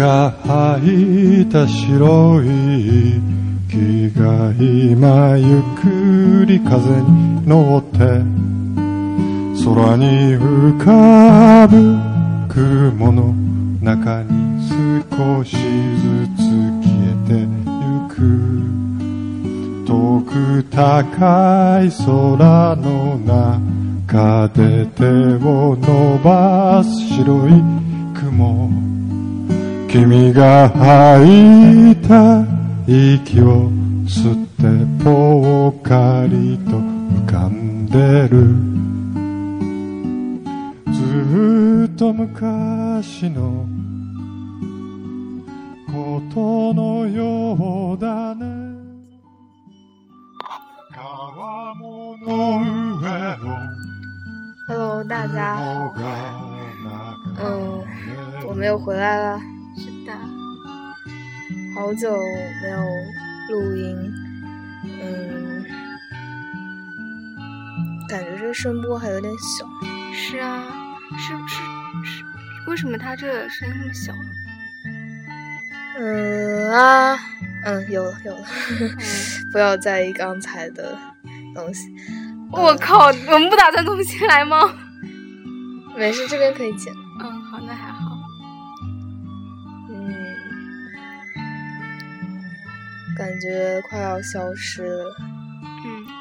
が吐いた白い息が今ゆっくり風に乗って空に浮かぶ雲の中に少しずつ消えてゆく。遠く高い空の中で手を伸ばす白い雲、君が吐いた息を吸ってぽっかりと浮かんでる。ずっと昔のことのようだね。川面の上の Hello 大家好，我们又回来了。是的，好久没有录音，感觉这个声波还有点小。是啊，是，为什么他这声音那么小？有了，不要在意刚才的东西。我靠，我们不打算重新来吗？没事，这边可以剪。嗯，好，那还好。感觉快要消失了。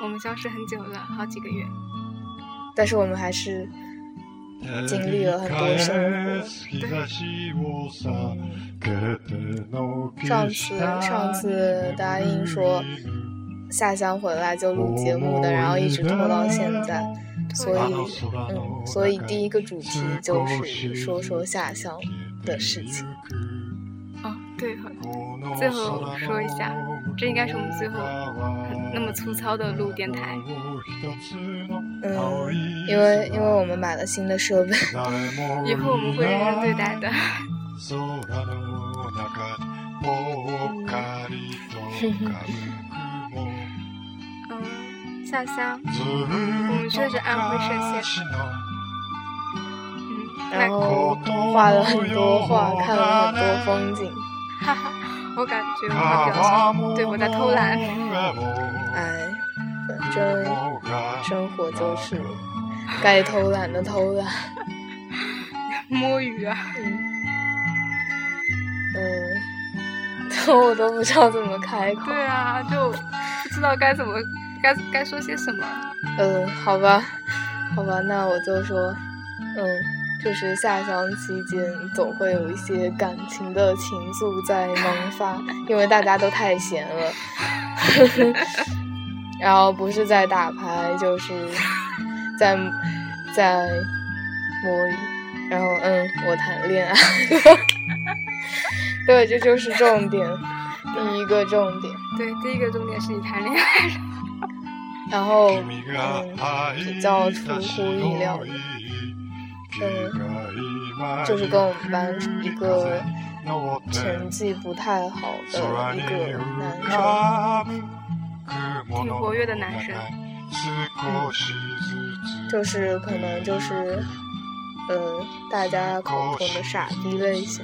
我们消失很久了，好几个月。但是我们还是经历了很多生活。上次答应说下乡回来就录节目的，然后一直拖到现在，所以第一个主题就是说下乡的事情。哦，对，最后说一下，这应该是我们最后那么粗糙的录电台。因为我们买了新的设备，以后我们会认真对待的。下乡，我们去的是安徽歙县，然后画了很多画，看了很多风景。哈哈，我感觉我好表现，对，我在偷懒。反正生活就是该偷懒的偷懒，摸鱼啊，我都不知道怎么开口。对啊，就不知道该说些什么。好吧，那我就说，就是下乡期间总会有一些感情的情愫在萌发，因为大家都太闲了。然后不是在打牌，就是在摸鱼，然后我谈恋爱。对，这就是重点，第一个重点。对，第一个重点是你谈恋爱了。然后比较出乎意料的，就是跟我们班一个成绩不太好的一个男生，挺活跃的男生，就是可能就是大家口中的傻逼类型。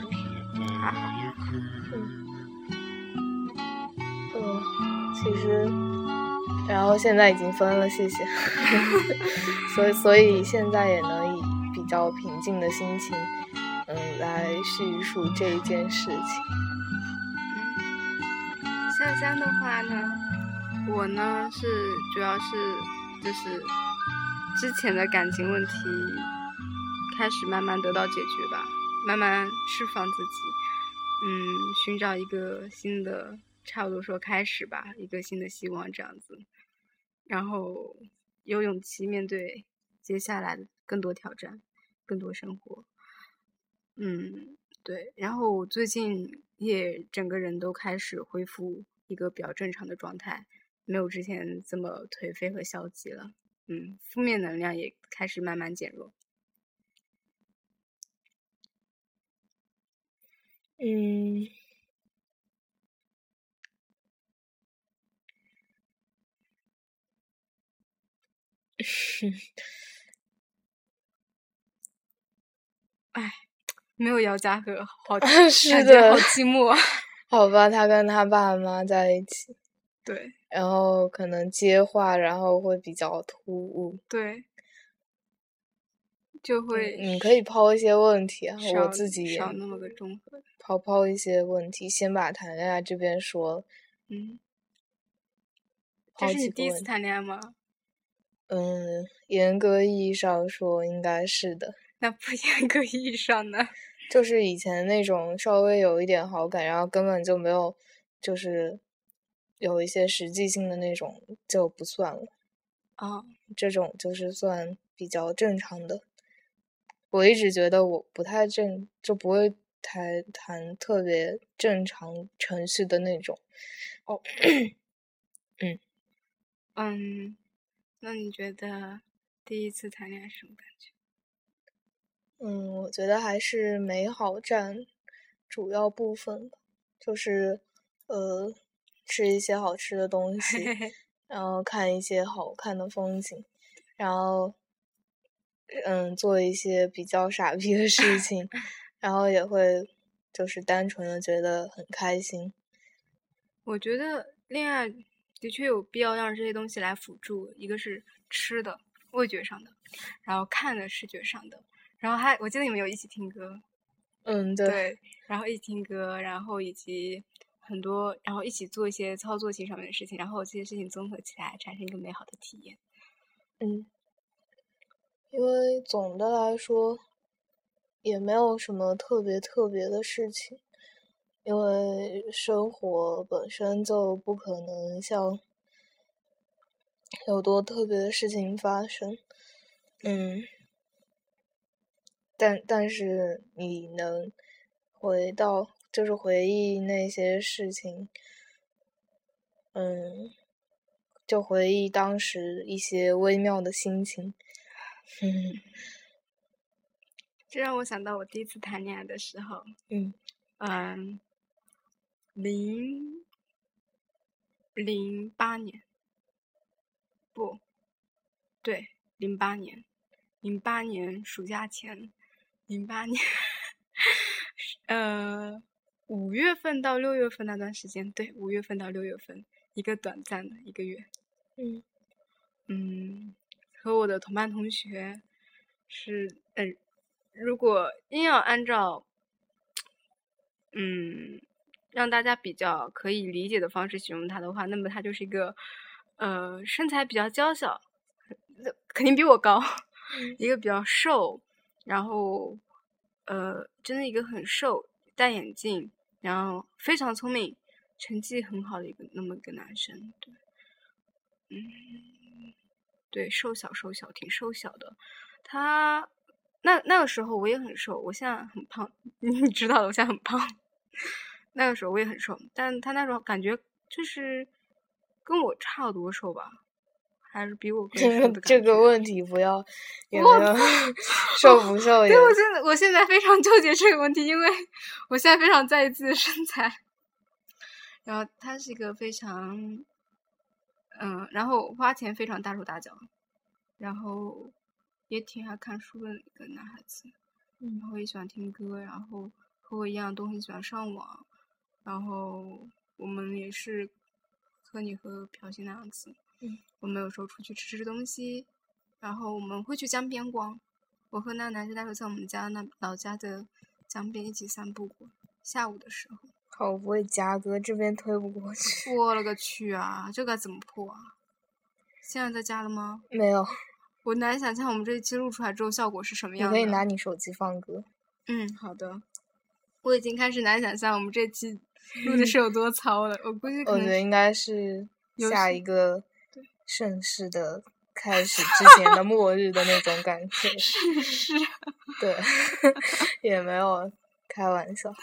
其实然后现在已经分了，谢谢。所以现在也能以比较平静的心情来叙述这一件事情。下乡的话呢，我呢是主要是就是之前的感情问题开始慢慢得到解决吧，慢慢释放自己，寻找一个新的，差不多说开始吧，一个新的希望这样子，然后有勇气面对接下来的更多挑战，更多生活。对，然后我最近也整个人都开始恢复一个比较正常的状态。没有之前这么颓废和消极了，负面能量也开始慢慢减弱。哎，没有姚嘉和，好是的，感觉好寂寞。好吧，他跟他爸妈在一起。对。然后可能接话，然后会比较突兀。对。就会。你可以抛一些问题啊，我自己也。少那么个中和。抛一些问题，先把谈恋爱这边说。嗯。这是你第一次谈恋爱吗？嗯，严格意义上说应该是的。那不严格意义上呢？就是以前那种稍微有一点好感，然后根本就没有，就是有一些实际性的那种就不算了。哦，这种就是算比较正常的。我一直觉得我不太正，就不会谈特别正常程序的那种。哦，嗯嗯。那你觉得第一次谈恋爱是什么感觉？嗯，我觉得还是美好占主要部分，就是吃一些好吃的东西，然后看一些好看的风景，然后做一些比较傻逼的事情，然后也会就是单纯的觉得很开心。我觉得恋爱的确有必要让这些东西来辅助，一个是吃的味觉上的，然后看的视觉上的，然后还我记得你们有一起听歌。嗯， 对，然后一起听歌，然后以及很多，然后一起做一些操作性上面的事情，然后这些事情综合起来产生一个美好的体验。嗯，因为总的来说也没有什么特别的事情，因为生活本身就不可能像有多特别的事情发生。嗯，但是你能回到就是回忆那些事情，就回忆当时一些微妙的心情。这让我想到我第一次谈恋爱的时候，08年，不对，08年暑假前，08年5月份到6月份那段时间，对，5月份到6月份，一个短暂的一个月。和我的同班同学是，如果硬要按照让大家比较可以理解的方式形容他的话，那么他就是一个身材比较娇小，肯定比我高，一个比较瘦，然后真的一个很瘦，戴眼镜，然后非常聪明，成绩很好的一个那么一个男生。对，对，瘦小，挺瘦小的。他那个时候我也很瘦，我现在很胖，你知道的，我现在很胖。那个时候我也很瘦，但他那种感觉就是跟我差多瘦吧，还是比我更瘦的感觉。这个问题不要也没有瘦不瘦也。对，我现在非常纠结这个问题，因为我现在非常在意自己的身材。然后他是一个非常然后花钱非常大手大脚，然后也挺爱看书的一个男孩子。然后也喜欢听歌，然后和我一样都很喜欢上网，然后我们也是和你和朴信那样子。我们有时候出去吃东西，然后我们会去江边逛。我和那男生大概在我们家那老家的江边一起散步过，下午的时候。靠，我不会夹哥这边推不过去。我了个去啊，这该怎么破啊？现在在家了吗？没有。我难想象我们这一期录出来之后效果是什么样的。你可以拿你手机放歌。好的。我已经开始难想象我们这期录的是有多糙了。我估计可能我觉得应该是下一个盛世的开始之前的末日的那种感觉。是。对，也没有开玩笑。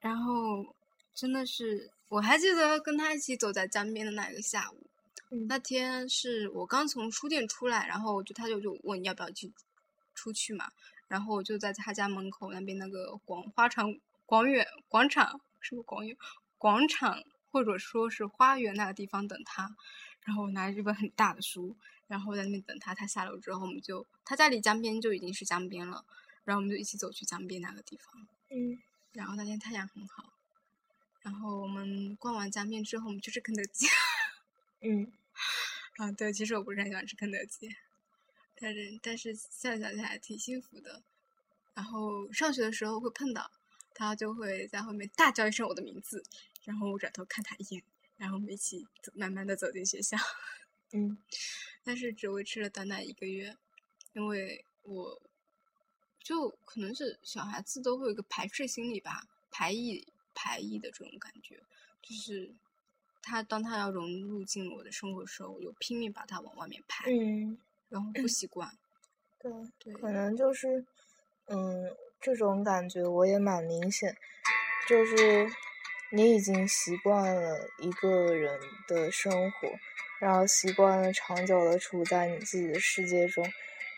然后真的是我还记得跟他一起走在江边的那个下午。那天是我刚从书店出来，然后他就问要不要去出去嘛，然后我就在他家门口那边那个广场或者说是花园那个地方等他，然后我拿着这本很大的书，然后在那边等他，他下楼之后我们就，他家里江边就已经是江边了，然后我们就一起走去江边那个地方。嗯，然后那天太阳很好，然后我们逛完江边之后我们就吃肯德基。嗯，啊对，其实我不是很喜欢吃肯德基，但是现在想起来挺幸福的。然后上学的时候会碰到他，就会在后面大叫一声我的名字，然后我转头看他一眼，然后我们一起走，慢慢的走进学校。嗯，但是只维持了短短1个月，因为我就可能是小孩子都会有一个排斥心理吧，排异的这种感觉，就是他当他要融入进我的生活的时候，我就拼命把他往外面排。嗯，然后不习惯。嗯、对，可能就是这种感觉我也蛮明显，就是你已经习惯了一个人的生活，然后习惯了长久的处在你自己的世界中，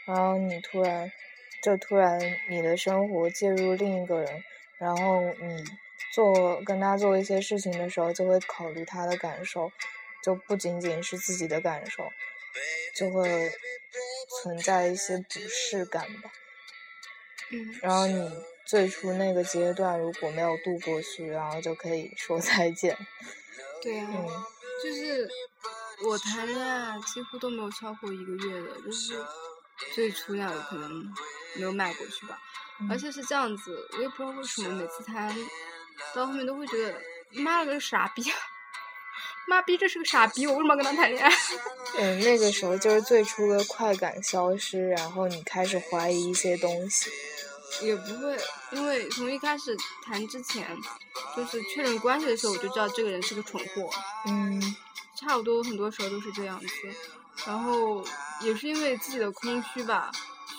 然后你突然你的生活介入另一个人，然后你跟他做一些事情的时候就会考虑他的感受，就不仅仅是自己的感受，就会存在一些不适感吧。嗯，然后你最初那个阶段如果没有度过去，然后就可以说再见。对啊，就是我谈恋爱几乎都没有超过1个月的，就是最初那个可能没有迈过去吧。而且是这样子，我也不知道为什么每次谈到后面都会觉得妈了个傻逼，妈逼这是个傻逼，我为什么要跟他谈恋爱？那个时候就是最初的快感消失，然后你开始怀疑一些东西。也不会，因为从一开始谈之前，就是确认关系的时候，我就知道这个人是个蠢货。嗯，差不多很多时候都是这样子。然后也是因为自己的空虚吧，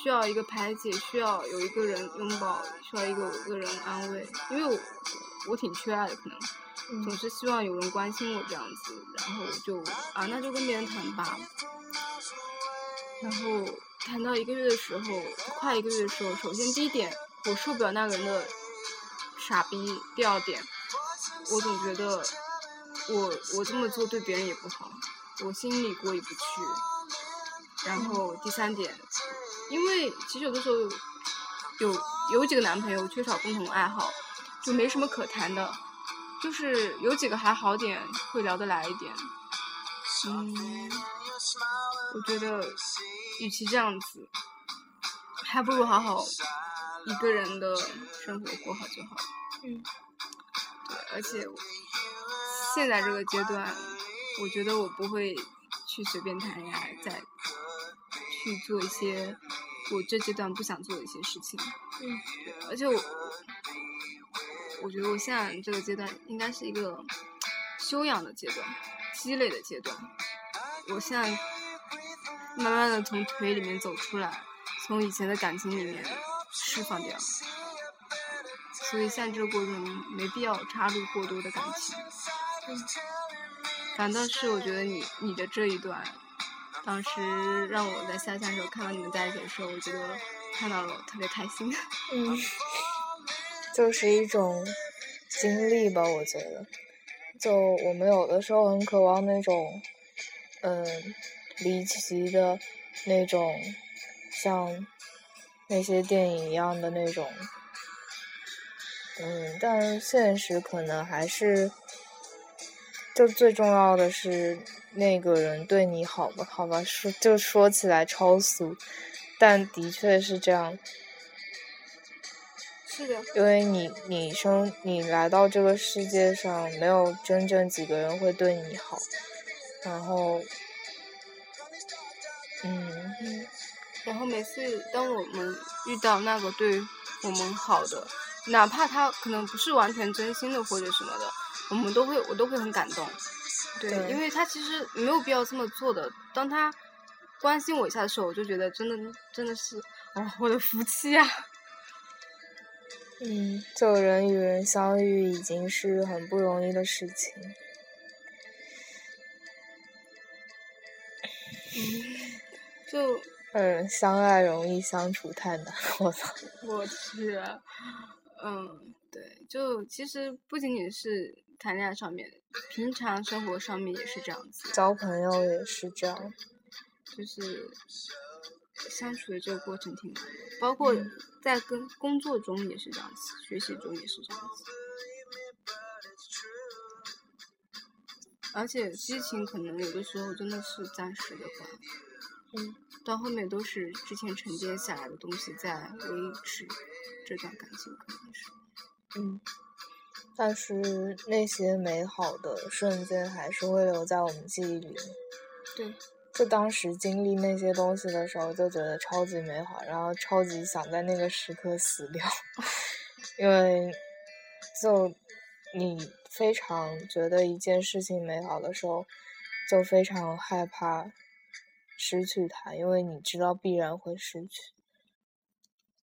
需要一个排解，需要有一个人拥抱，需要一个人安慰。因为我挺缺爱的，可能总是希望有人关心我这样子，然后就那就跟别人谈吧。然后谈到快一个月的时候，首先第一点我受不了那个人的傻逼，第二点我总觉得我这么做对别人也不好，我心里过意不去。然后第三点，因为其实有的时候有几个男朋友缺少共同爱好，就没什么可谈的，就是有几个还好点，会聊得来一点。我觉得与其这样子，还不如好好一个人的生活过好就好。对，而且现在这个阶段我觉得我不会去随便谈恋爱，再去做一些我这阶段不想做的一些事情。而且我觉得我现在这个阶段应该是一个修养的阶段，积累的阶段。我现在慢慢的从腿里面走出来，从以前的感情里面释放掉，所以现在这个过程没必要插入过多的感情。反倒是我觉得你的这一段，当时让我在下乡的时候看到你们在一起的时候，我觉得看到了我特别开心。就是一种经历吧，我觉得，就我们有的时候很渴望那种，离奇的那种，像那些电影一样的那种，但是现实可能还是，就最重要的是那个人对你好不好吧，说起来超俗，但的确是这样。因为你来到这个世界上，没有真正几个人会对你好，然后，然后每次当我们遇到那个对我们好的，哪怕他可能不是完全真心的或者什么的，我都会很感动。对，因为他其实没有必要这么做的。当他关心我一下的时候，我就觉得真的是我的福气啊。就人与人相遇已经是很不容易的事情。相爱容易相处太难，我去。对，就其实不仅仅是谈恋爱上面，平常生活上面也是这样子，交朋友也是这样，就是相处的这个过程挺难的，包括在跟工作中也是这样子，学习中也是这样子。而且激情可能有的时候真的是暂时的吧，到后面都是之前沉淀下来的东西在维持这段感情，可能是，但是那些美好的瞬间还是会留在我们记忆里。对，就当时经历那些东西的时候，就觉得超级美好，然后超级想在那个时刻死掉，因为就你非常觉得一件事情美好的时候，就非常害怕失去它，因为你知道必然会失去。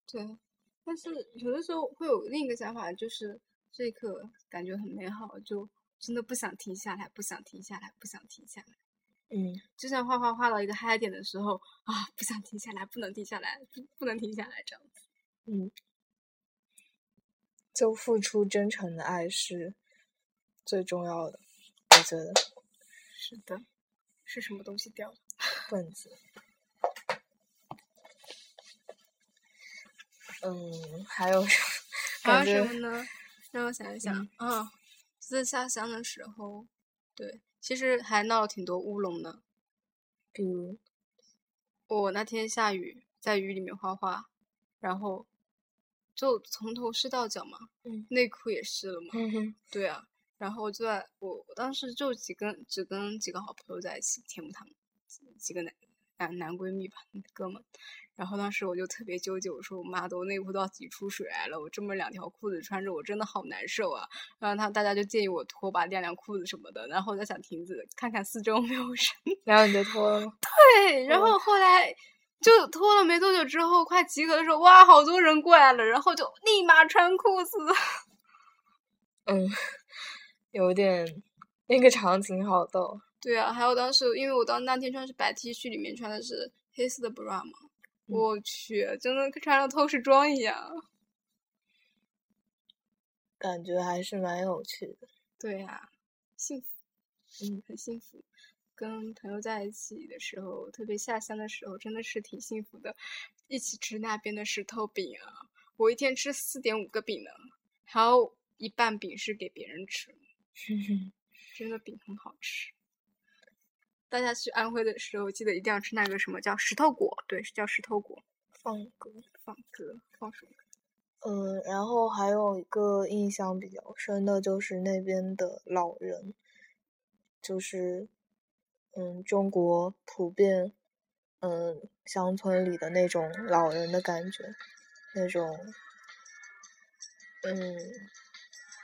对，但是有的时候会有另一个想法，就是这一刻感觉很美好，就真的不想停下来，不想停下来，不想停下来。就像画画画到一个嗨点的时候啊，不想停下来，不能停下来，不能停下来这样子。就付出真诚的爱是最重要的，我觉得。是的，是什么东西掉了？棍子。还有什么呢？让我想一想。自下乡的时候，对。其实还闹了挺多乌龙的，比如我那天下雨，在雨里面画画，然后就从头湿到脚嘛，内裤也湿了嘛，对啊，然后就在我当时就只跟几个好朋友在一起，羡慕他们几个男闺蜜吧，哥们，然后当时我就特别纠结，我说我妈都内裤都要挤出水来了，我这么两条裤子穿着我真的好难受啊，然后大家就建议我脱吧，晾晾裤子什么的，然后我在想亭子看看四周没有人，然后你就脱了吗？对，然后后来就脱了没多久之后，快集合的时候，哇，好多人过来了，然后就立马穿裤子。有点那个场景好逗。对啊，还有当时因为我那天穿是白 T 恤，里面穿的是黑色的 bra 嘛，我去，真的穿上透视装一样，感觉还是蛮有趣的。对啊，幸福，很幸福。跟朋友在一起的时候，特别下乡的时候，真的是挺幸福的。一起吃那边的石头饼啊，我一天吃 4.5 个饼呢，还有一半饼是给别人吃。真的饼很好吃。大家去安徽的时候，记得一定要吃那个什么叫石头果，对，是叫石头果。放什么？然后还有一个印象比较深的就是那边的老人，就是中国普遍乡村里的那种老人的感觉，那种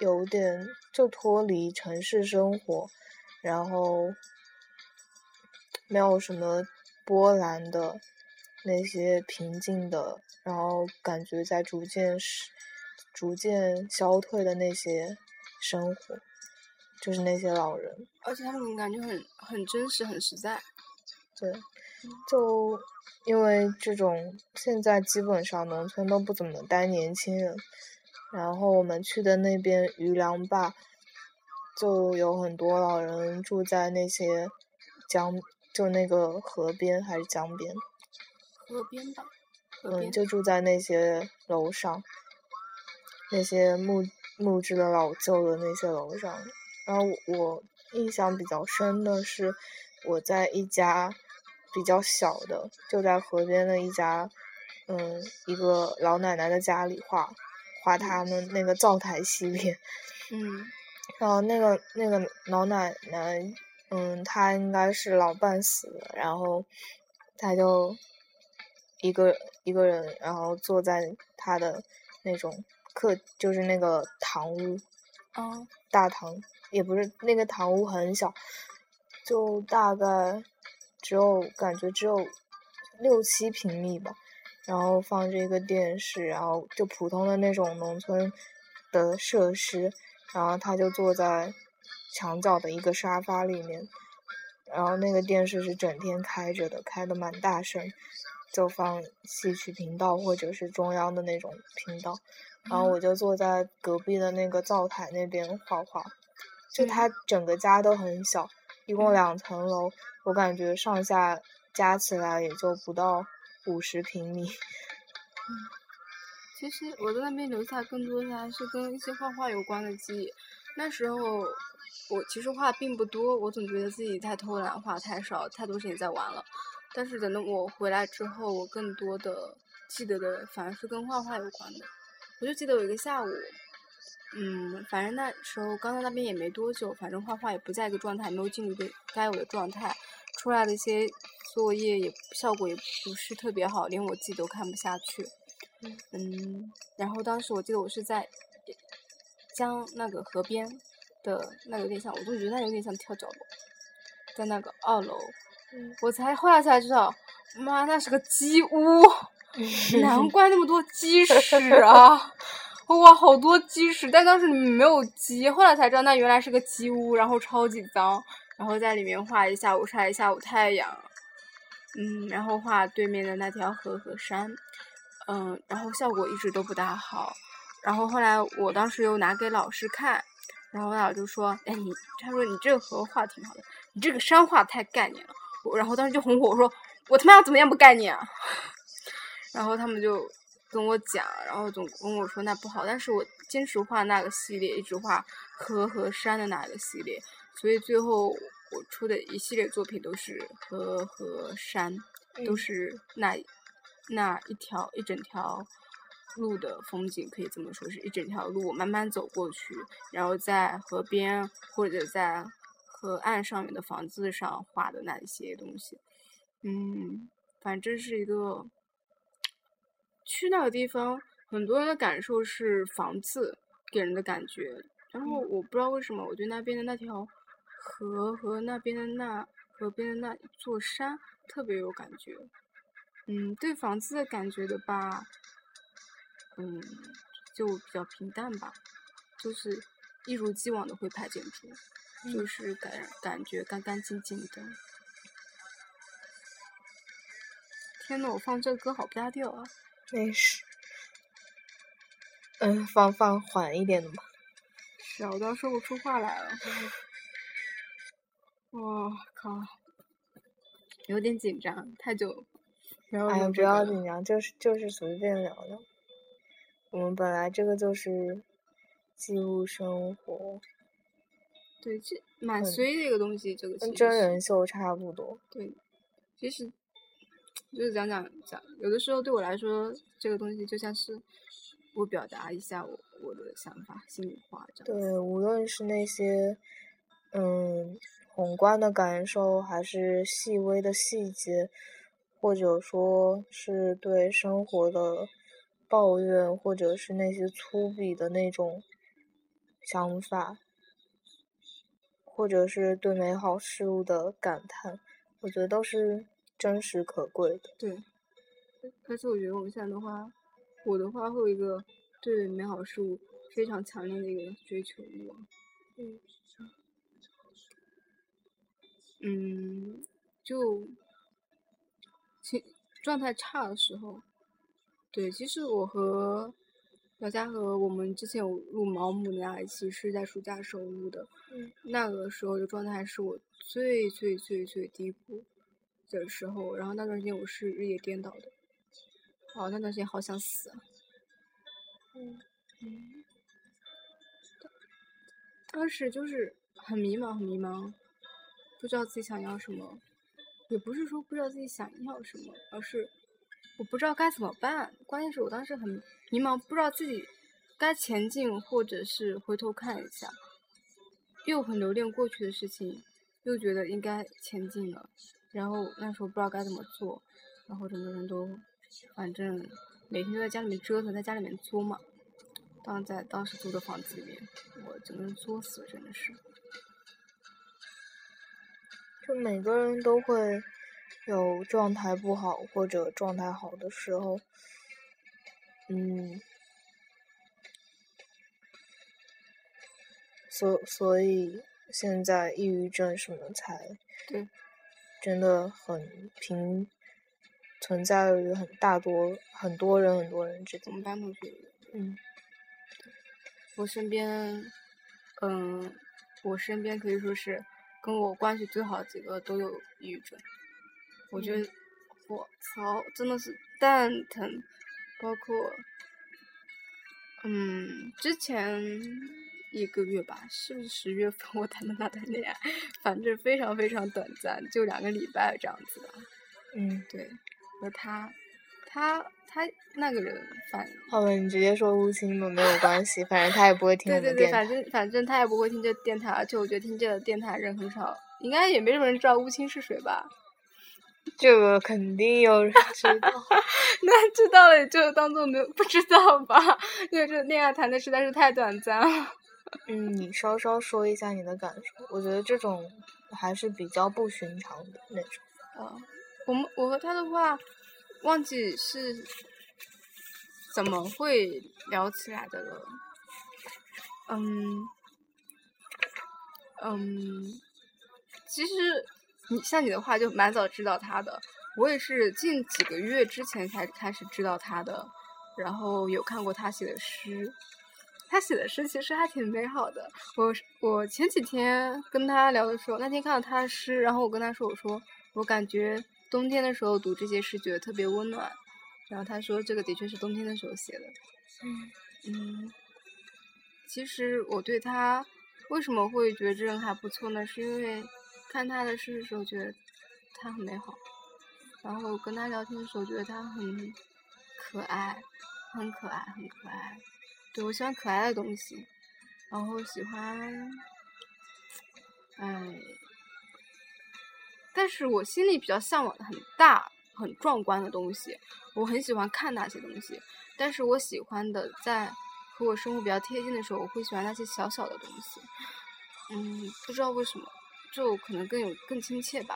有点就脱离城市生活，然后没有什么波澜的那些平静的，然后感觉在逐渐消退的那些生活，就是那些老人，而且他们感觉很真实，很实在。对，就因为这种现在基本上农村都不怎么带年轻人，然后我们去的那边余良坝就有很多老人住在那些就那个河边还是江边？河边吧。就住在那些楼上，那些木质的老旧的那些楼上。然后我印象比较深的是，我在一家比较小的，就在河边的一家，一个老奶奶的家里画他们那个灶台系列。然后那个老奶奶。他应该是老伴死了，然后他就一个人，然后坐在他的那种就是那个堂屋，大堂也不是，那个堂屋很小，就大概只有6-7平米吧，然后放着一个电视，然后就普通的那种农村的设施，然后他就坐在墙角的一个沙发里面，然后那个电视是整天开着的，开的蛮大声，就放戏曲频道或者是中央的那种频道，然后我就坐在隔壁的那个灶台那边画画，就它整个家都很小，一共2层楼，我感觉上下加起来也就不到50平米。其实我在那边留下更多的还是跟一些画画有关的记忆。那时候我其实画并不多，我总觉得自己太偷懒，画太少，太多时间在玩了。但是等到我回来之后，我更多的记得的反而是跟画画有关的。我就记得有一个下午，反正那时候刚到那边也没多久，反正画画也不在一个状态，没有进入该有的状态，出来的一些作业也效果也不是特别好，连我自己都看不下去。然后当时我记得我是在江那个河边的那个有点像，我总觉得那有点像跳脚楼，在那个2楼，我后来才知道，妈那是个鸡屋，难怪那么多鸡屎啊！哇，好多鸡屎，但当时里面没有鸡，后来才知道那原来是个鸡屋，然后超级脏，然后在里面画一下午，晒一下午太阳，然后画对面的那条河和山。然后效果一直都不大好，然后后来我当时又拿给老师看，然后我老师就说：“哎，他说你这个河画挺好的，你这个山画太概念了。”然后当时就红火，我说：“我他妈要怎么样不概念啊？”然后他们就跟我讲，然后总跟我说那不好，但是我坚持画那个系列，一直画河和山的那个系列，所以最后我出的一系列作品都是河和山，都是那一整条路的风景，可以这么说是一整条路慢慢走过去，然后在河边或者在河岸上面的房子上画的那一些东西。反正是一个去那个地方，很多人的感受是房子给人的感觉，然后我不知道为什么我对那边的那条河和那边的那河边的那一座山特别有感觉。对房子的感觉的吧，就比较平淡吧，就是一如既往的会拍建筑，就是感觉干干净净的。天呐，我放这歌好不搭调啊！没事，放缓一点的嘛。是啊，我都说不出话来了。我靠，有点紧张，太久。哎呀，不要紧张，就是随便聊聊。我们本来这个就是记录生活，对，这蛮随意的一个东西，这个跟真人秀差不多。对，其实就是讲，有的时候对我来说，这个东西就像是我表达一下我的想法、心里话这样。对，无论是那些宏观的感受，还是细微的细节。或者说是对生活的抱怨，或者是那些粗鄙的那种想法，或者是对美好事物的感叹，我觉得都是真实可贵的。对，但是我觉得我们现在的话，我的话会有一个对美好事物非常强烈的一个追求欲望。就。状态差的时候，对，其实我和姚嘉和我们之前有录毛姆的那一期是在暑假时候录的，那个时候的状态是我最最最最低谷的时候，然后那段时间我是日夜颠倒的，那段时间好想死啊。当时就是很迷茫，不知道自己想要什么。也不是说不知道自己想要什么，而是我不知道该怎么办。关键是我当时很迷茫，不知道自己该前进或者是回头看一下，又很留恋过去的事情，又觉得应该前进了。然后那时候不知道该怎么做，然后整个人都反正每天都在家里面折腾，在家里面作嘛。在当时租的房子里面，我整个人作死了，真的是。就每个人都会有状态不好或者状态好的时候，所以现在抑郁症什么才真的很存在于很多人之间。我们班同学，我身边我身边可以说是跟我关系最好几个都有抑郁症，我觉得我操真的是蛋疼，包括之前一个月吧，是不是10月份我谈的那段恋爱，反正非常非常短暂，就2个礼拜这样子吧。对，和他那个人反正好了，你直接说乌青吧，没有关系，反正他也不会听我的电台。反正他也不会听这电台，而且我觉得听这个电台人很少，应该也没什么人知道乌青是谁吧。这个肯定有人知道，那知道了就当做没有不知道吧，因为这恋爱谈的实在是太短暂了。你稍稍说一下你的感受，我觉得这种还是比较不寻常的那种。我和他的话，忘记是怎么会聊起来的了。其实。你像你的话就蛮早知道他的，我也是近几个月之前才开始知道他的，然后有看过他写的诗，其实还挺美好的。我前几天跟他聊的时候，那天看到他的诗，然后我跟他说，我说我感觉冬天的时候读这些诗觉得特别温暖，然后他说这个的确是冬天的时候写的。其实我对他为什么会觉得这人还不错呢，是因为看他的诗的时候觉得他很美好，然后跟他聊天的时候觉得他很可爱，很可爱。对，我喜欢可爱的东西，然后喜欢，但是我心里比较向往的很大、很壮观的东西，我很喜欢看那些东西，但是我喜欢的在和我生活比较贴近的时候，我会喜欢那些小小的东西。不知道为什么。就可能更亲切吧，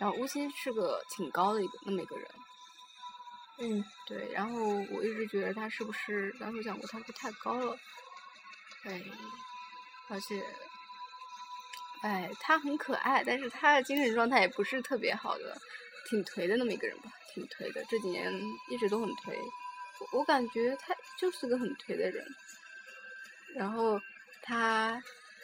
然后乌青是个挺高的那么一个人，对，然后我一直觉得他是不是当时讲过他不太高了，而且，他很可爱，但是他的精神状态也不是特别好的，挺颓的那么一个人吧，挺颓的，这几年一直都很颓，我感觉他就是个很颓的人，然后他。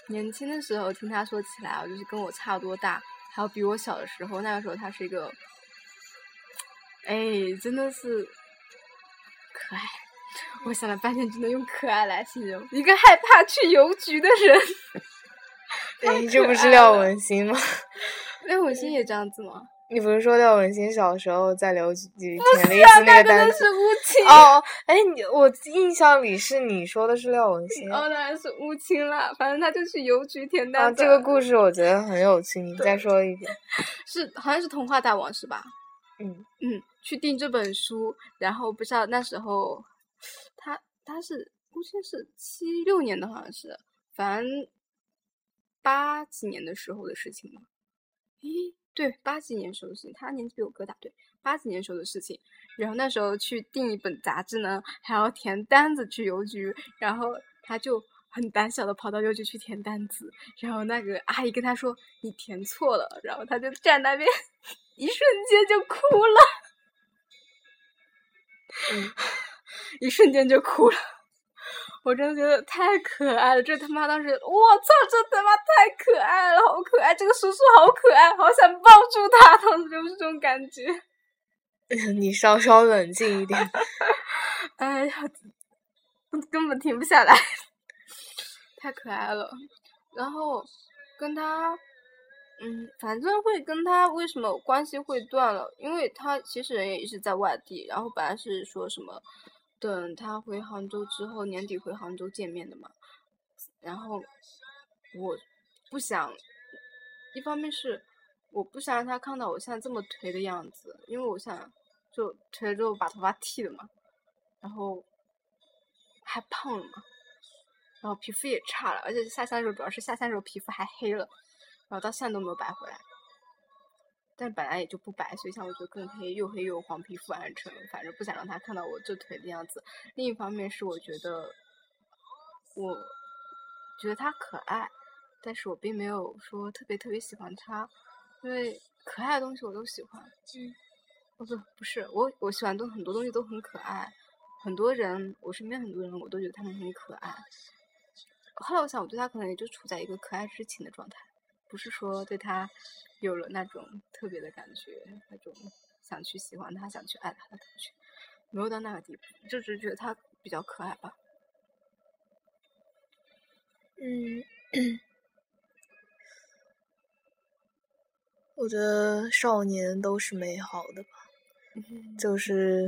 年轻的时候听他说起来啊，就是跟我差不多大，还有比我小的时候，那个时候他是一个，真的是可爱。我想了半天，真的用可爱来形容一个害怕去邮局的人。这不是廖文鑫吗？廖文鑫也这样子吗？你不是说廖文鑫小时候在留几田的意思那个单词？我印象里是你说的是廖文鑫。当然是乌青啦，反正他就去邮局填单子。这个故事我觉得很有趣，你再说一遍。是好像是童话大王是吧？去订这本书，然后不知道那时候他是乌青是76年的，好像是，反正80几年的时候的事情嘛。对，80年时候的事情，他年纪比我哥大，对，80年时候的事情。然后那时候去订一本杂志呢，还要填单子去邮局，然后他就很胆小的跑到邮局去填单子，然后那个阿姨跟他说：“你填错了。”然后他就站那边，一瞬间就哭了，一瞬间就哭了。我真的觉得太可爱了，这他妈当时，我操，这他妈太可爱了，好可爱，这个叔叔好可爱，好想抱住他，当时就是这种感觉。你稍稍冷静一点。哎呀，根本停不下来，太可爱了。然后跟他，反正会跟他为什么关系会断了？因为他其实人也一直在外地，然后本来是说什么。等他回杭州之后，年底回杭州见面的嘛。然后我不想，一方面是我不想让他看到我现在这么颓的样子，因为我想就颓了之后把头发剃了嘛，然后还胖了嘛，然后皮肤也差了，而且下山的时候主要是下山的时候皮肤还黑了，然后到现在都没有白回来。但本来也就不白，所以像我就更黑，又黑又黄，皮肤暗沉，反正不想让他看到我这腿的样子。另一方面是我觉得他可爱，但是我并没有说特别喜欢他，因为可爱的东西我都喜欢。我喜欢很多东西都很可爱，很多人，我身边很多人我都觉得他们很可爱，后来我想，我对他可能也就处在一个可爱之情的状态，不是说对他有了那种特别的感觉，那种想去喜欢他、想去爱他的感觉，没有到那个地步，就只是觉得他比较可爱吧。我觉得少年都是美好的吧，就是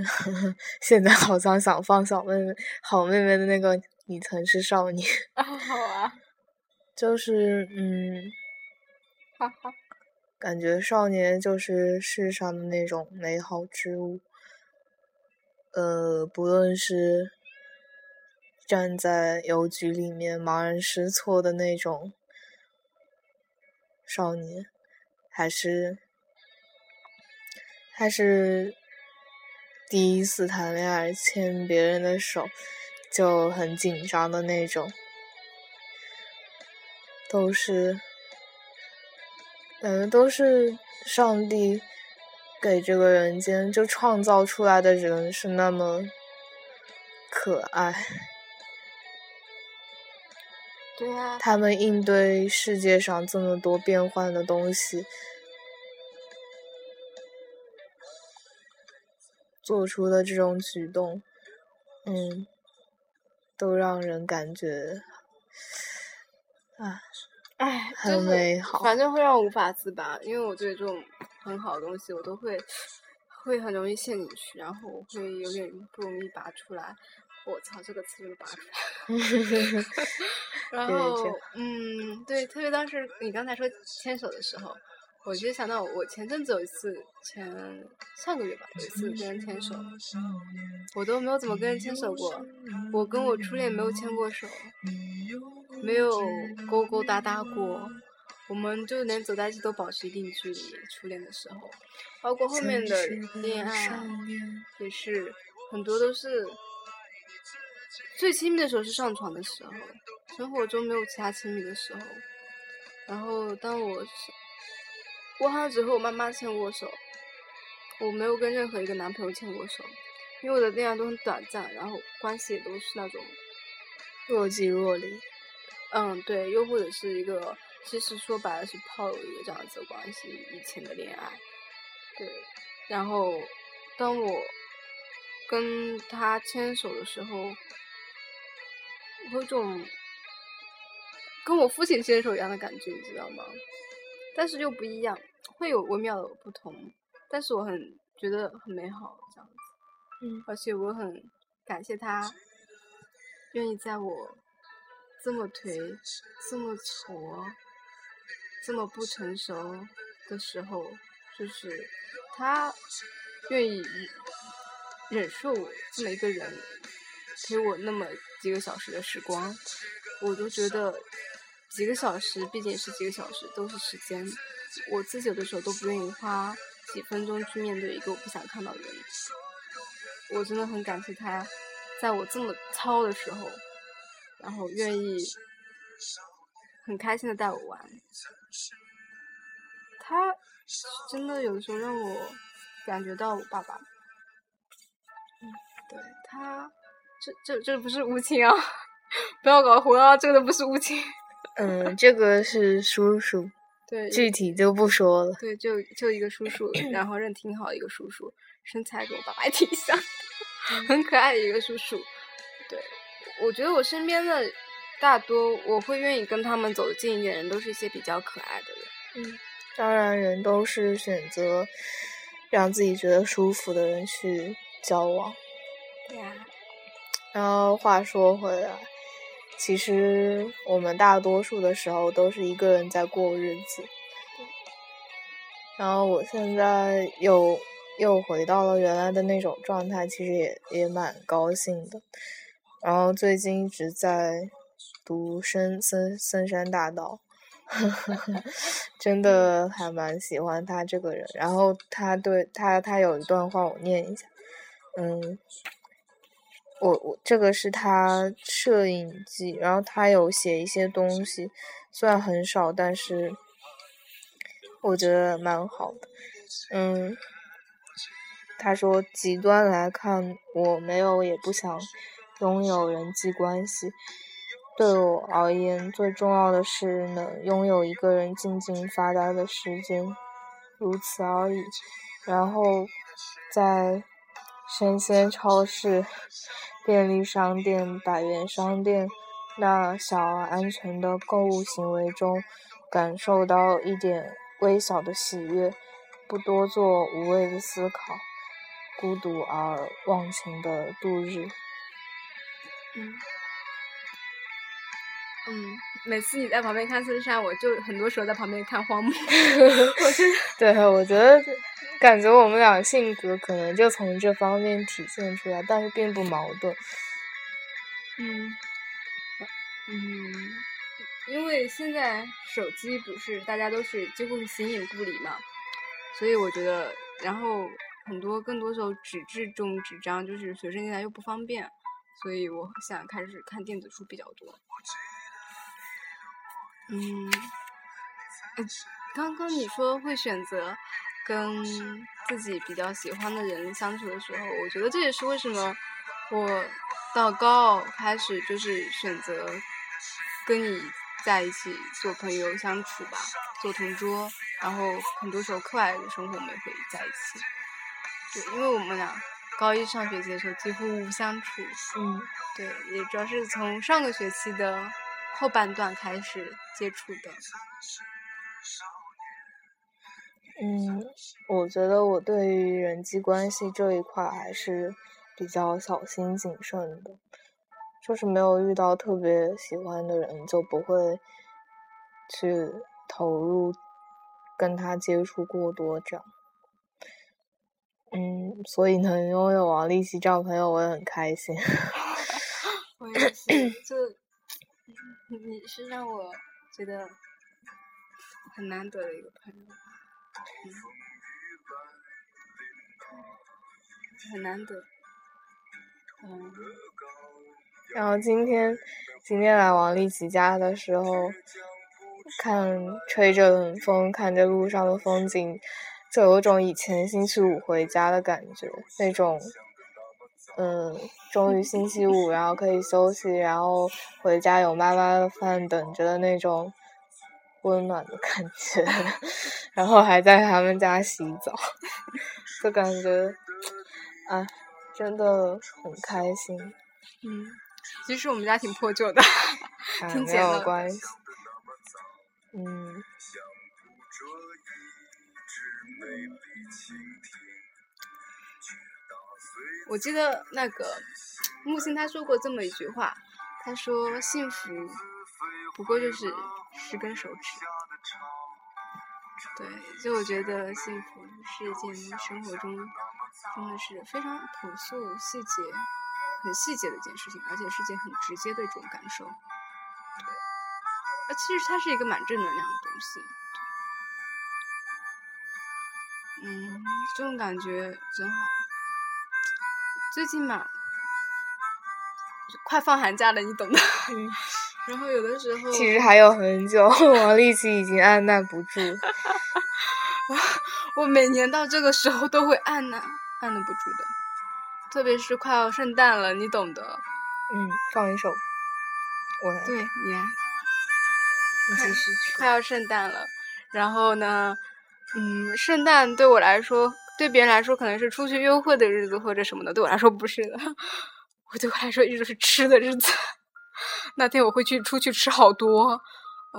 现在好像想放小妹妹、好妹妹的那个“你曾是少年”啊，好啊，就是哈哈，感觉少年就是世上的那种美好之物，不论是站在邮局里面茫然失措的那种少年。还是第一次谈恋爱牵别人的手就很紧张的那种，都是上帝给这个人间就创造出来的人是那么可爱。对啊，他们应对世界上这么多变幻的东西，做出的这种举动，都让人感觉很美好，就是反正会让我无法自拔，因为我对这种很好的东西我都会很容易陷进去，然后我会有点不容易拔出来。我操，这个词就拔出来。然后，对，特别当时你刚才说牵手的时候，我就想到我前阵子有一次，上个月吧，有一次跟人牵手，我都没有怎么跟人牵手过，我跟我初恋没有牵过手，没有勾勾搭搭过，我们就连走在一起都保持一定距离。初恋的时候，包括后面的恋爱，也是很多都是。最亲密的时候是上床的时候，生活中没有其他亲密的时候。然后当我好像只和我妈妈牵过手，我没有跟任何一个男朋友牵过手，因为我的恋爱都很短暂，然后关系也都是那种若即若离。对，又或者是一个其实说白了是炮友一个这样子的关系，以前的恋爱。对，然后当我跟他牵手的时候，有种跟我父亲牵手一样的感觉，你知道吗？但是又不一样，会有微妙的不同，但是我很觉得很美好这样子。而且我很感谢他愿意在我这么颓、这么挫、这么不成熟的时候，就是他愿意忍受我这么一个人陪我那么几个小时的时光。我都觉得几个小时毕竟也是几个小时，都是时间，我自己有的时候都不愿意花几分钟去面对一个我不想看到的人。我真的很感谢他在我这么糙的时候，然后愿意很开心的带我玩。他真的有的时候让我感觉到我爸爸。对，他这不是无情啊，不要搞混啊，这个都不是无情。这个是叔叔。对，具体就不说了。对，就一个叔叔，然后人挺好的一个叔叔，身材跟我爸爸挺像，很可爱的一个叔叔。对，我觉得我身边的大多我会愿意跟他们走近一点的人，都是一些比较可爱的人。当然人都是选择让自己觉得舒服的人去交往。对啊，然后话说回来，其实我们大多数的时候都是一个人在过日子。然后我现在又回到了原来的那种状态，其实也蛮高兴的。然后最近一直在读森山大道，真的还蛮喜欢他这个人。然后他有一段话我念一下。我这个是他摄影记，然后他有写一些东西，虽然很少，但是我觉得蛮好的。他说，极端来看，我没有也不想拥有人际关系，对我而言，最重要的是能拥有一个人静静发呆的时间，如此而已。然后在生鲜超市、便利商店、百元商店那小而安全的购物行为中，感受到一点微小的喜悦，不多做无谓的思考，孤独而忘情的度日。每次你在旁边看四山，我就很多时候在旁边看荒木。对，我觉得感觉我们俩性格可能就从这方面体现出来，但是并不矛盾。因为现在手机不是大家都是几乎是形影不离嘛，所以我觉得，然后更多时候纸质中纸张就是随身携带又不方便，所以我想开始看电子书比较多。刚刚你说会选择跟自己比较喜欢的人相处的时候，我觉得这也是为什么我到高开始就是选择跟你在一起做朋友相处吧，做同桌，然后很多时候课外的生活我们也会在一起。对，因为我们俩高一上学期的时候几乎无相处。对，也主要是从上个学期的后半段开始接触的。我觉得我对于人际关系这一块还是比较小心谨慎的，就是没有遇到特别喜欢的人就不会去投入跟他接触过多这样。所以能拥有王力奇这样朋友我也很开心。我也是，你是让我觉得很难得的一个朋友。很难得。然后今天来王力奇家的时候，吹着冷风，看着路上的风景，就有种以前星期五回家的感觉，那种终于星期五，然后可以休息，然后回家有妈妈的饭等着的那种温暖的感觉。然后还在他们家洗澡，就感觉啊，真的很开心。其实我们家挺破旧的，挺简陋的，没有关系。我记得那个木心他说过这么一句话，他说幸福不过就是10根手指。对，所以我觉得幸福是一件生活中真的是非常朴素、细节很细节的一件事情，而且是件很直接的一种感受。对，其实它是一个蛮正能量的东西。这种感觉真好。最近嘛，快放寒假了，你懂的。然后有的时候其实还有很久，王力奇已经按捺不住。我每年到这个时候都会按捺不住的，特别是快要圣诞了，你懂的。放一首，我来。对，你来。快要圣诞了，然后呢，圣诞对我来说，对别人来说可能是出去约会的日子或者什么的，对我来说不是的。对我来说一直是吃的日子。那天我会出去吃好多，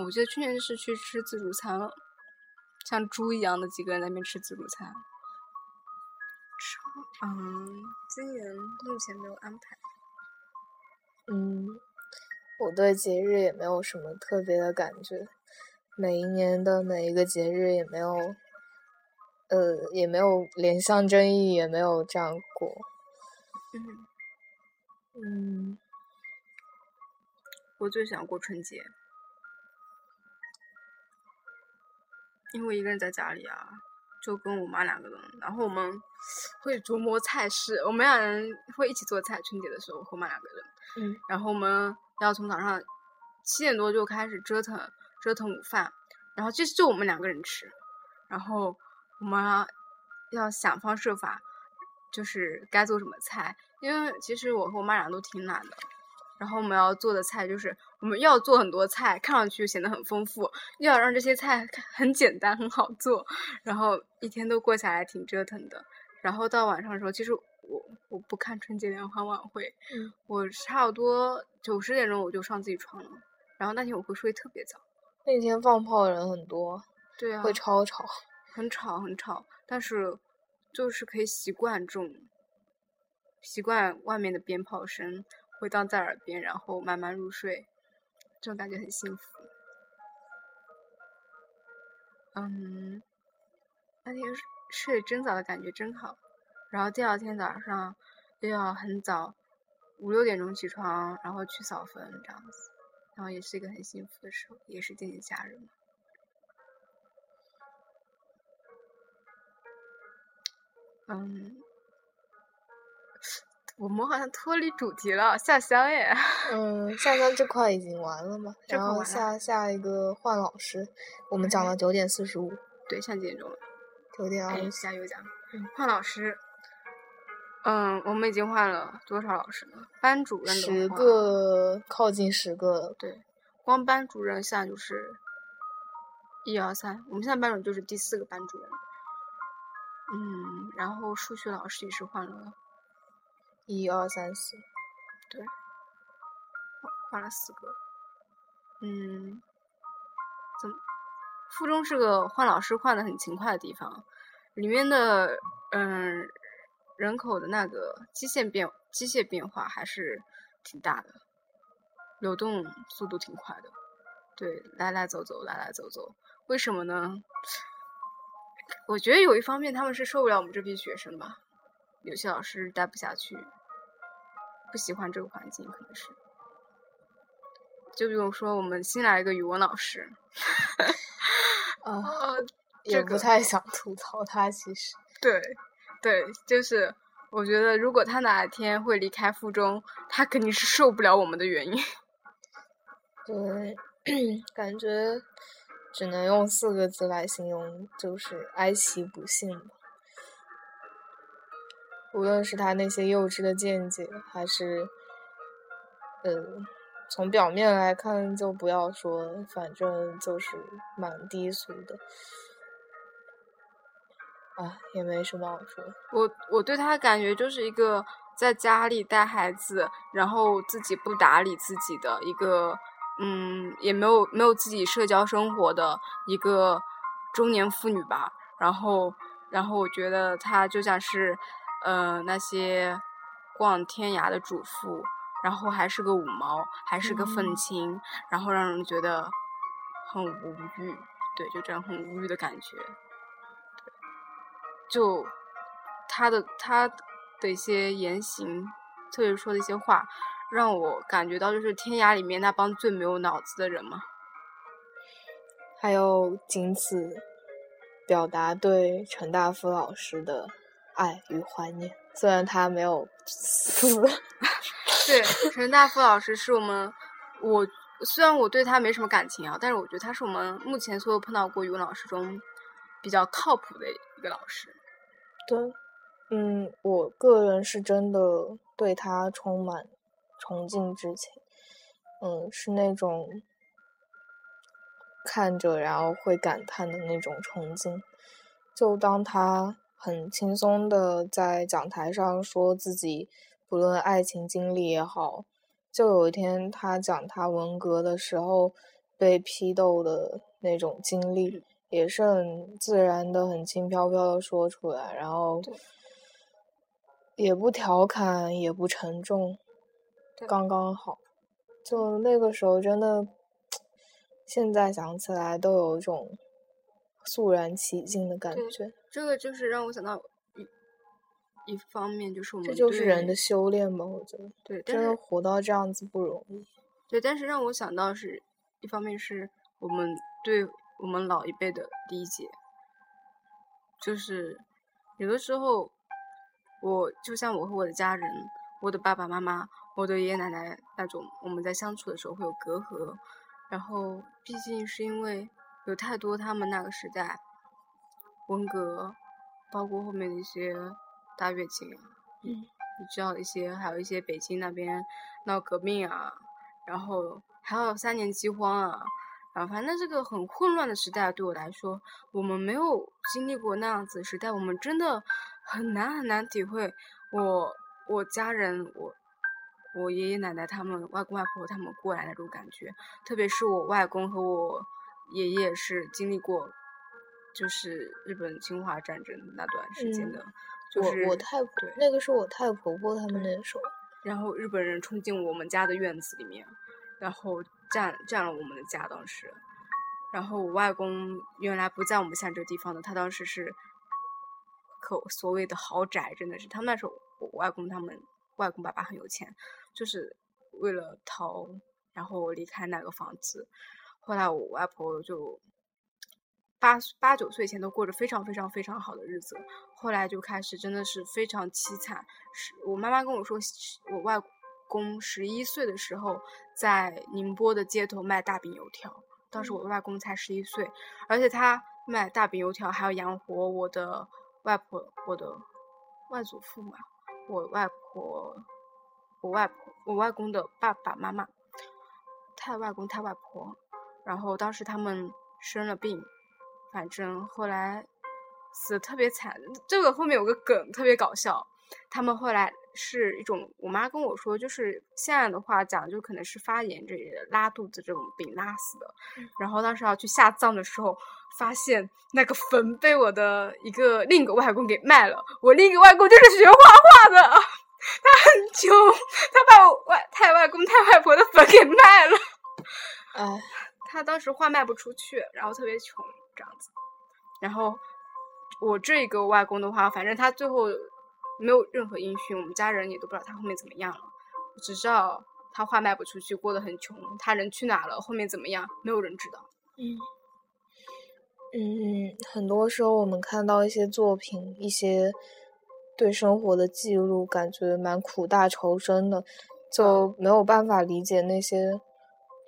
我觉得去年是去吃自助餐了，像猪一样的几个人在那边吃自助餐。今年目前没有安排。我对节日也没有什么特别的感觉，每一年的每一个节日也没有连象征意义也没有这样过。我最想过春节，因为一个人在家里啊，就跟我妈两个人，然后我们会琢磨菜式，我们两人会一起做菜。春节的时候，我和我妈两个人，然后我们要从早上7点多就开始折腾午饭，然后就我们两个人吃，然后我妈要想方设法，就是该做什么菜，因为其实我和我妈俩都挺懒的，然后我们要做的菜就是我们要做很多菜，看上去显得很丰富，又要让这些菜很简单很好做，然后一天都过下来挺折腾的。然后到晚上的时候，其实我不看春节联欢晚会，我差不多9、10点钟我就上自己床了，然后那天我会睡特别早。那天放炮的人很多，对啊，会超吵，很吵，但是就是可以习惯外面的鞭炮声回荡在耳边，然后慢慢入睡，这种感觉很幸福。那天睡真早的感觉真好，然后第二天早上又要很早5、6点钟起床，然后去扫坟这样子，然后也是一个很幸福的时候，也是见见家人。我们好像脱离主题了，下乡耶。下乡这块已经完了吗？然后下一个换老师，我们讲到9:45。对，现在几点钟了？9:20。加油讲。换老师。我们已经换了多少老师了？班主任10个，靠近10个了。对，光班主任现在就是1、2、3，我们现在班主任就是第4个班主任。然后数学老师也是换了1、2、3、4，对，换了4个。附中是个换老师换的很勤快的地方，里面的人口的那个机械变化还是挺大的，流动速度挺快的，对，来来走走。为什么呢？我觉得有一方面他们是受不了我们这批学生吧，有些老师待不下去，不喜欢这个环境，可能是。就比如说我们新来一个语文老师，也不太想吐槽他，其实。对，就是我觉得如果他哪一天会离开附中，他肯定是受不了我们的原因。对，感觉只能用4个字来形容，就是哀其不幸。无论是他那些幼稚的见解，还是从表面来看就不要说，反正就是蛮低俗的啊，也没什么好说。我对他的感觉就是一个在家里带孩子，然后自己不打理自己的一个也没有自己社交生活的一个中年妇女吧。然后我觉得她就像是那些逛天涯的主妇，然后还是个五毛，还是个愤青，然后让人觉得很无语，对，就这样很无语的感觉。对，就她的一些言行，特别说的一些话，让我感觉到就是天涯里面那帮最没有脑子的人嘛。还有仅此表达对陈大夫老师的爱与怀念，虽然他没有死。对，陈大夫老师是我虽然我对他没什么感情啊，但是我觉得他是我们目前所有碰到过语文老师中比较靠谱的一个老师。对，我个人是真的对他充满崇敬之情，是那种看着然后会感叹的那种崇敬。就当他很轻松的在讲台上说自己不论爱情经历也好，就有一天他讲他文革的时候被批斗的那种经历，也是很自然的很轻飘飘的说出来，然后也不调侃也不沉重，刚刚好。就那个时候真的，现在想起来都有一种肃然起敬的感觉。这个就是让我想到一方面，就是我们这就是人的修炼吧，我觉得。对，真的活到这样子不容易。对，但是让我想到是一方面是我们对我们老一辈的理解，就是有的时候我就像我和我的家人，我的爸爸妈妈，我的爷爷奶奶那种，我们在相处的时候会有隔阂，然后毕竟是因为有太多他们那个时代文革，包括后面的一些大跃进，知道一些，还有一些北京那边闹革命啊，然后还有3年饥荒啊，然后反正这个很混乱的时代对我来说，我们没有经历过那样子的时代，我们真的很难很难体会我家人我爷爷奶奶他们外公外婆他们过来的那种感觉，特别是我外公和我爷爷是经历过就是日本侵华战争那段时间的，就是我太婆那个是我太婆婆他们那时候，然后日本人冲进我们家的院子里面，然后占了我们的家当时，然后我外公原来不在我们现在这个地方的，他当时是所谓的豪宅，真的是他们那时候我外公他们外公爸爸很有钱，就是为了逃然后离开那个房子，后来我外婆就8、9岁前都过着非常非常非常好的日子，后来就开始真的是非常凄惨。我妈妈跟我说，我外公11岁的时候在宁波的街头卖大饼油条，当时我外公才11岁，而且他卖大饼油条还要养活我的外婆、我的外祖父嘛，我外婆、我外公的爸爸妈妈、太外公、太外婆，然后当时他们生了病，反正后来死得特别惨。这个后面有个梗特别搞笑，他们后来是一种，我妈跟我说，就是现在的话讲就可能是发炎这类的，拉肚子这种病拉死的，然后当时要去下葬的时候发现那个坟被我的另一个外公给卖了。我另一个外公就是学画画的，他很穷，他把我太外公太外婆的坟给卖了，他当时画卖不出去，然后特别穷这样子。然后我这一个外公的话，反正他最后没有任何音讯，我们家人也都不知道他后面怎么样了，只知道他画卖不出去，过得很穷，他人去哪了，后面怎么样没有人知道。很多时候我们看到一些作品，一些对生活的记录，感觉蛮苦大仇深的，就没有办法理解那些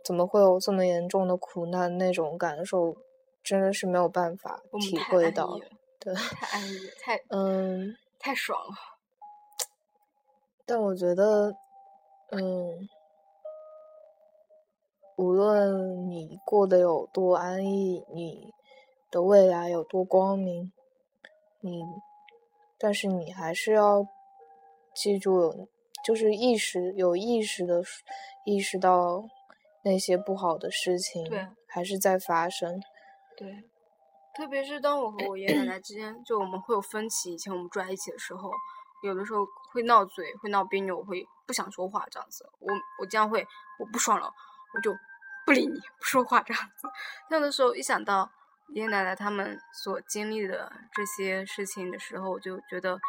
怎么会有这么严重的苦难，那种感受真的是没有办法体会到。对，太安逸，太爽了。但我觉得无论你过得有多安逸，你的未来有多光明，但是你还是要记住就是意识到那些不好的事情还是在发生。对，特别是当我和我爷爷奶奶之间就我们会有分歧，以前我们住在一起的时候，有的时候会闹嘴，会闹别扭，我会不想说话这样子，我这样会我不爽了，我就不理你不说话这样子。那个时候一想到爷爷奶奶他们所经历的这些事情的时候，我就觉得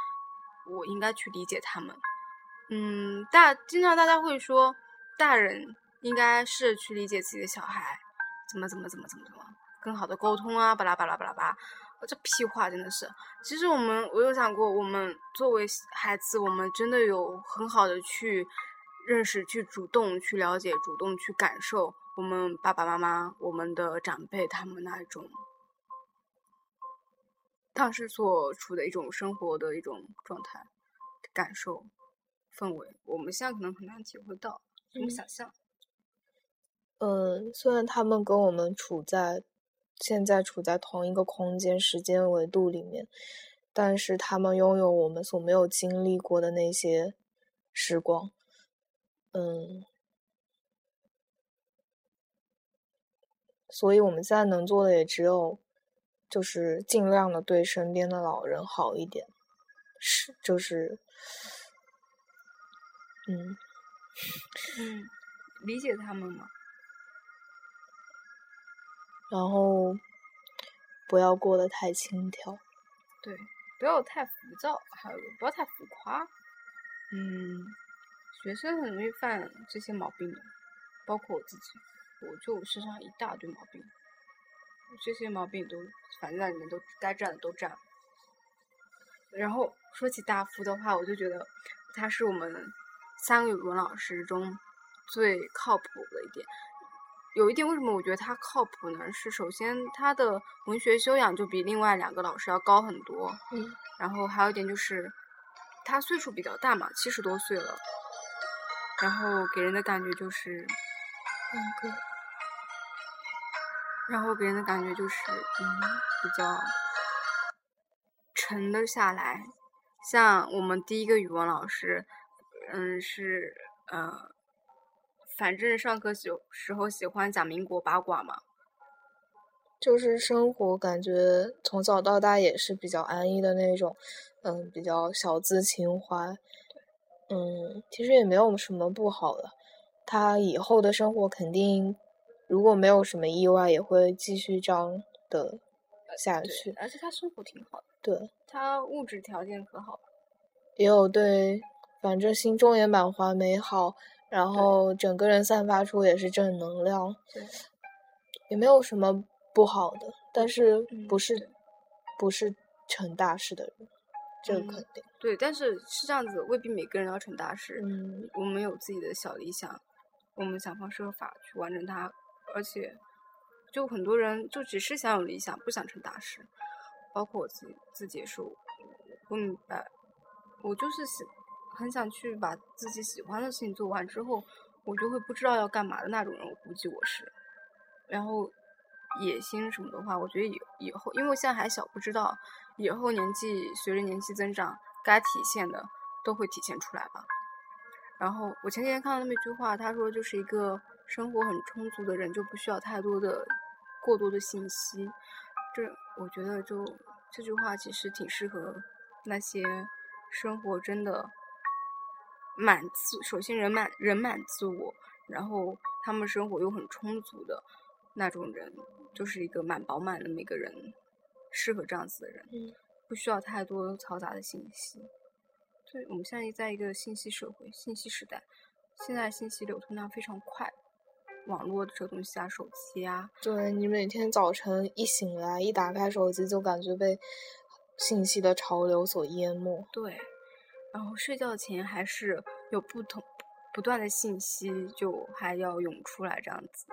我应该去理解他们。经常大家会说大人应该是去理解自己的小孩怎么更好的沟通啊，巴拉巴拉巴拉巴拉，这屁话真的是。其实我有想过，我们作为孩子，我们真的有很好的去认识、去主动去了解、主动去感受我们爸爸妈妈、我们的长辈他们那种当时所处的一种生活的一种状态、感受、氛围，我们现在可能很难体会到，很难想象。虽然他们跟我们现在处在同一个空间时间维度里面，但是他们拥有我们所没有经历过的那些时光。所以我们现在能做的也只有就是尽量的对身边的老人好一点，理解他们嘛，然后不要过得太轻佻，对，不要太浮躁，还有不要太浮夸。学生很容易犯这些毛病的，包括我自己，我就身上一大堆毛病，这些毛病都反正在里面，都该占的都占。然后说起大福的话，我就觉得他是我们三个语文老师中最靠谱的一点。有一点为什么我觉得他靠谱呢？是首先他的文学修养就比另外2个老师要高很多，然后还有一点就是他岁数比较大嘛，70多岁了，然后给人的感觉就是比较沉得下来。像我们第一个语文老师反正上课时候喜欢讲民国八卦嘛，就是生活感觉从小到大也是比较安逸的那种，比较小资情怀，其实也没有什么不好的。他以后的生活肯定如果没有什么意外也会继续这样的下去，而且他生活挺好的，对，他物质条件可好，也有对，反正心中也满怀美好，然后整个人散发出也是正能量，也没有什么不好的，但是不是成大事的人，这个肯定对。但是是这样子，未必每个人要成大事。我们有自己的小理想，我们想方设法去完成它。而且，就很多人就只是想有理想，不想成大事。包括我自己也是，我明白，我就是很想去把自己喜欢的事情做完之后，我就会不知道要干嘛的那种人，我估计我是。然后。野心什么的话，我觉得以后，因为我现在还小，不知道以后随着年纪增长，该体现的都会体现出来吧。然后我前几天看到那么一句话，他说就是一个生活很充足的人就不需要太多的过多的信息。这我觉得就这句话其实挺适合那些生活真的首先人满自我，然后他们生活又很充足的那种人，就是一个蛮饱满的那个人，适合这样子的人，不需要太多嘈杂的信息。对，我们现在在一个信息社会、信息时代，现在信息流通量非常快，网络这东西啊，手机啊，对，你每天早晨一醒来，一打开手机就感觉被信息的潮流所淹没。对，然后睡觉前还是有不断的信息就还要涌出来这样子。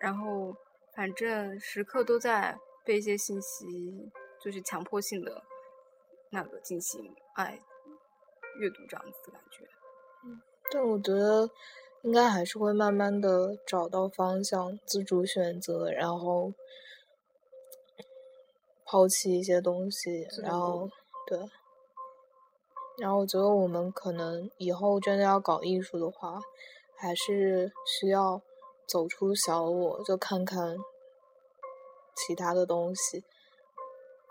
然后反正时刻都在被一些信息就是强迫性的那个进行阅读这样子的感觉。但我觉得应该还是会慢慢的找到方向，自主选择，然后抛弃一些东西，然后对。然后我觉得我们可能以后真的要搞艺术的话，还是需要走出小我，就看看其他的东西，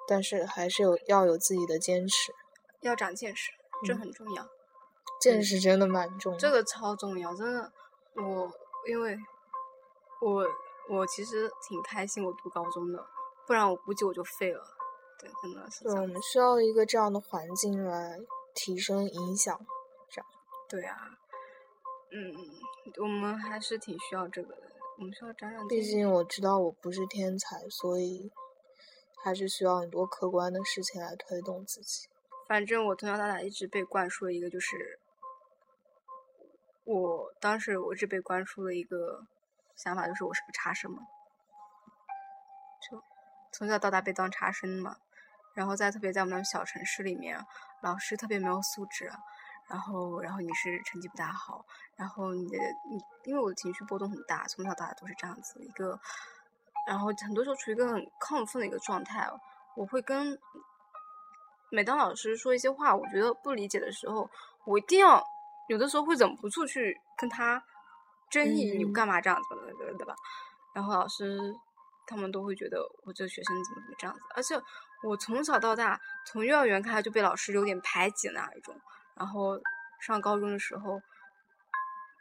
但是还是要有自己的坚持，要长见识，这很重要。见识真的蛮重要，这个超重要，真的。因为我其实挺开心我读高中的，不然我估计我就废了。对，真的是。对，我们需要一个这样的环境来提升影响，这样。对啊。我们还是挺需要这个的，我们需要长长见识。毕竟我知道我不是天才，所以还是需要很多客观的事情来推动自己。反正我从小到大一直被灌输一个，就是我一直被灌输的一个想法，就是我是个差生嘛，就从小到大被当差生嘛。然后特别在我们那小城市里面，老师特别没有素质。然后你是成绩不大好，然后你因为我的情绪波动很大，从小到大都是这样子一个，然后很多时候处于一个很亢奋的一个状态。我会每当老师说一些话我觉得不理解的时候，我一定要有的时候会忍不住去跟他争议，你干嘛这样子对吧？然后老师他们都会觉得我这个学生怎么这样子。而且我从小到大从幼儿园开始就被老师有点排挤那一种，然后上高中的时候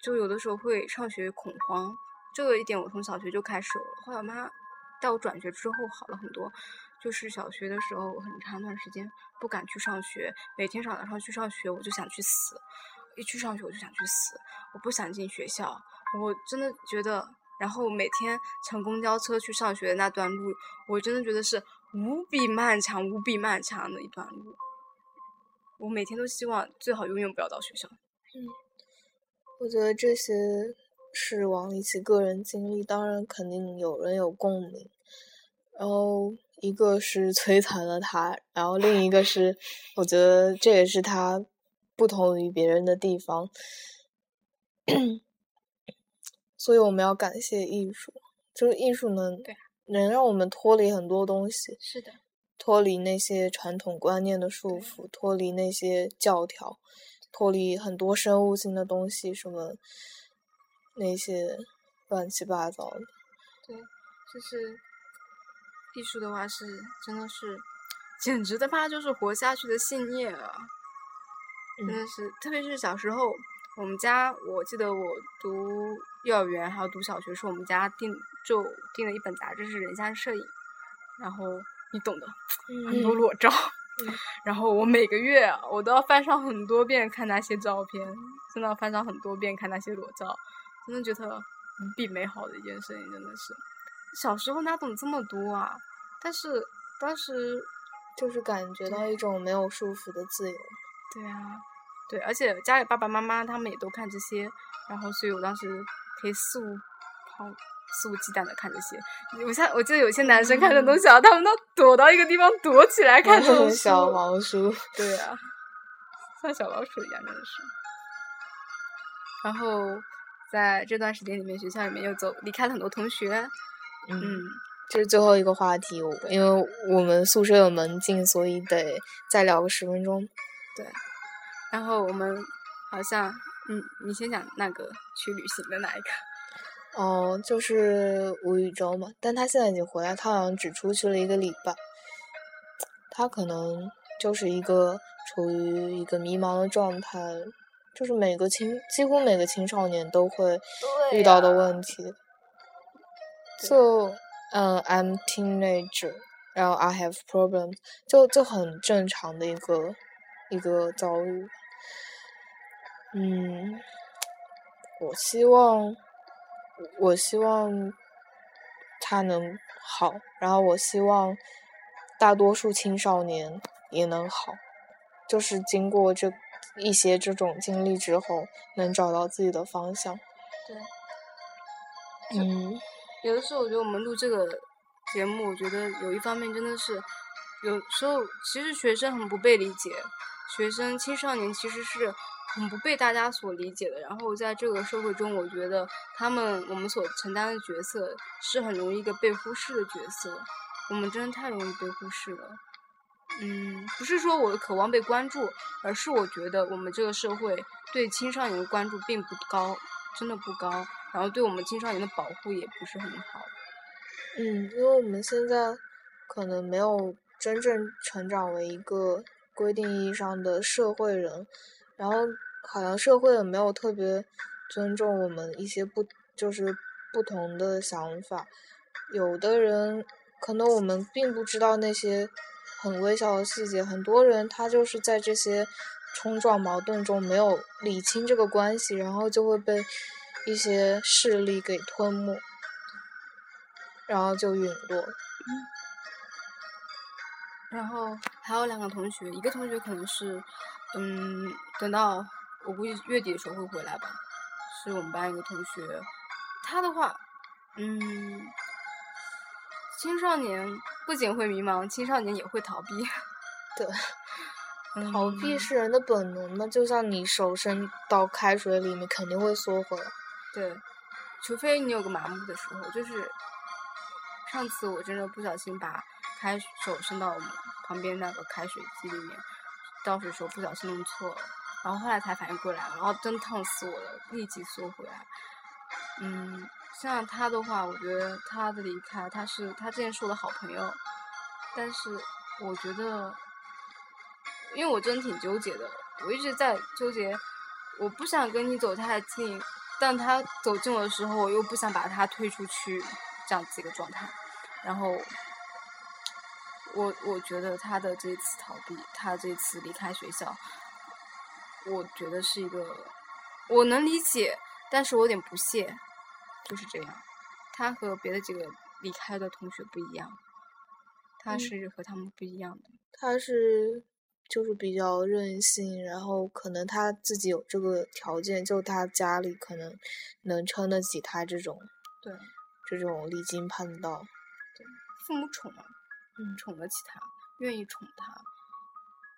就有的时候会上学恐慌，这个一点我从小学就开始有了。后来我妈带我转学之后好了很多，就是小学的时候我很长一段时间不敢去上学，每天早上去上学我就想去死，一去上学我就想去死，我不想进学校，我真的觉得。然后每天乘公交车去上学的那段路，我真的觉得是无比漫长的一段路，我每天都希望最好永远不要到学校。我觉得这些是王一琦个人经历，当然肯定有人有共鸣，然后一个是摧残了他，然后另一个是我觉得这也是他不同于别人的地方所以我们要感谢艺术，就是艺术能让我们脱离很多东西，是的，脱离那些传统观念的束缚，脱离那些教条，脱离很多生物性的东西，什么那些乱七八糟的。对，就是艺术的话是真的是简直的吧，就是活下去的信念啊，真的是特别是小时候我们家，我记得我读幼儿园还有读小学时，我们家订了一本杂志是《人像摄影》，然后你懂的，很多裸照然后我每个月我都要翻上很多遍看那些照片，真的要翻上很多遍看那些裸照，真的觉得无比美好的一件事情，真的是小时候哪懂这么多啊，但是当时就是感觉到一种没有束缚的自由。对啊，对，而且家里爸爸妈妈他们也都看这些，然后所以我当时可以肆无忌惮的看这些。我记得有些男生看这种东西啊，他们都躲到一个地方躲起来看这种小老鼠。对啊，像小老鼠一样真的是。然后在这段时间里面，学校里面又离开了很多同学。嗯，这是最后一个话题，因为我们宿舍有门禁，所以得再聊个10分钟。对，然后我们好像，你先讲那个去旅行的哪一个？哦，就是吴宇舟嘛，但他现在已经回来，他好像只出去了1个礼拜，他可能就是一个处于一个迷茫的状态，就是几乎每个青少年都会遇到的问题。I'm teenager， 然后 I have problems， 就很正常的一个遭遇。我希望他能好，然后我希望大多数青少年也能好，就是经过这一些这种经历之后，能找到自己的方向。对，有的时候我觉得我们录这个节目，我觉得有一方面真的是有时候其实学生很不被理解，青少年其实是很不被大家所理解的，然后在这个社会中，我觉得我们所承担的角色是很容易一个被忽视的角色，我们真的太容易被忽视了。不是说我渴望被关注，而是我觉得我们这个社会对青少年的关注并不高，真的不高，然后对我们青少年的保护也不是很好。因为我们现在可能没有真正成长为一个规定意义上的社会人，然后好像社会也没有特别尊重我们一些就是不同的想法，有的人可能我们并不知道那些很微小的细节，很多人他就是在这些冲撞矛盾中没有理清这个关系，然后就会被一些势力给吞没，然后就陨落。然后还有2个同学，一个同学可能是等到我估计月底的时候会回来吧，是我们班一个同学，他的话青少年不仅会迷茫，青少年也会逃避。对，逃避是人的本能的，就像你手伸到开水里你肯定会缩回来。对，除非你有个麻木的时候，就是上次我真的不小心把手伸到我们旁边那个开水机里面倒水的时候不小心弄错了，然后后来才反应过来，然后真烫死我了，立即缩回来。像他的话，我觉得他的离开，他之前是我的好朋友，但是我觉得因为我真的挺纠结的，我一直在纠结，我不想跟你走太近，但他走近我的时候我又不想把他推出去，这样子一个状态。然后我觉得他的这次逃避，他这次离开学校，我觉得是一个我能理解，但是我有点不屑，就是这样。他和别的几个离开的同学不一样，他是和他们不一样的。他是就是比较任性，然后可能他自己有这个条件，就他家里可能能撑得起他这种，对，这种离经叛道，对，父母宠啊。宠了起他，愿意宠他，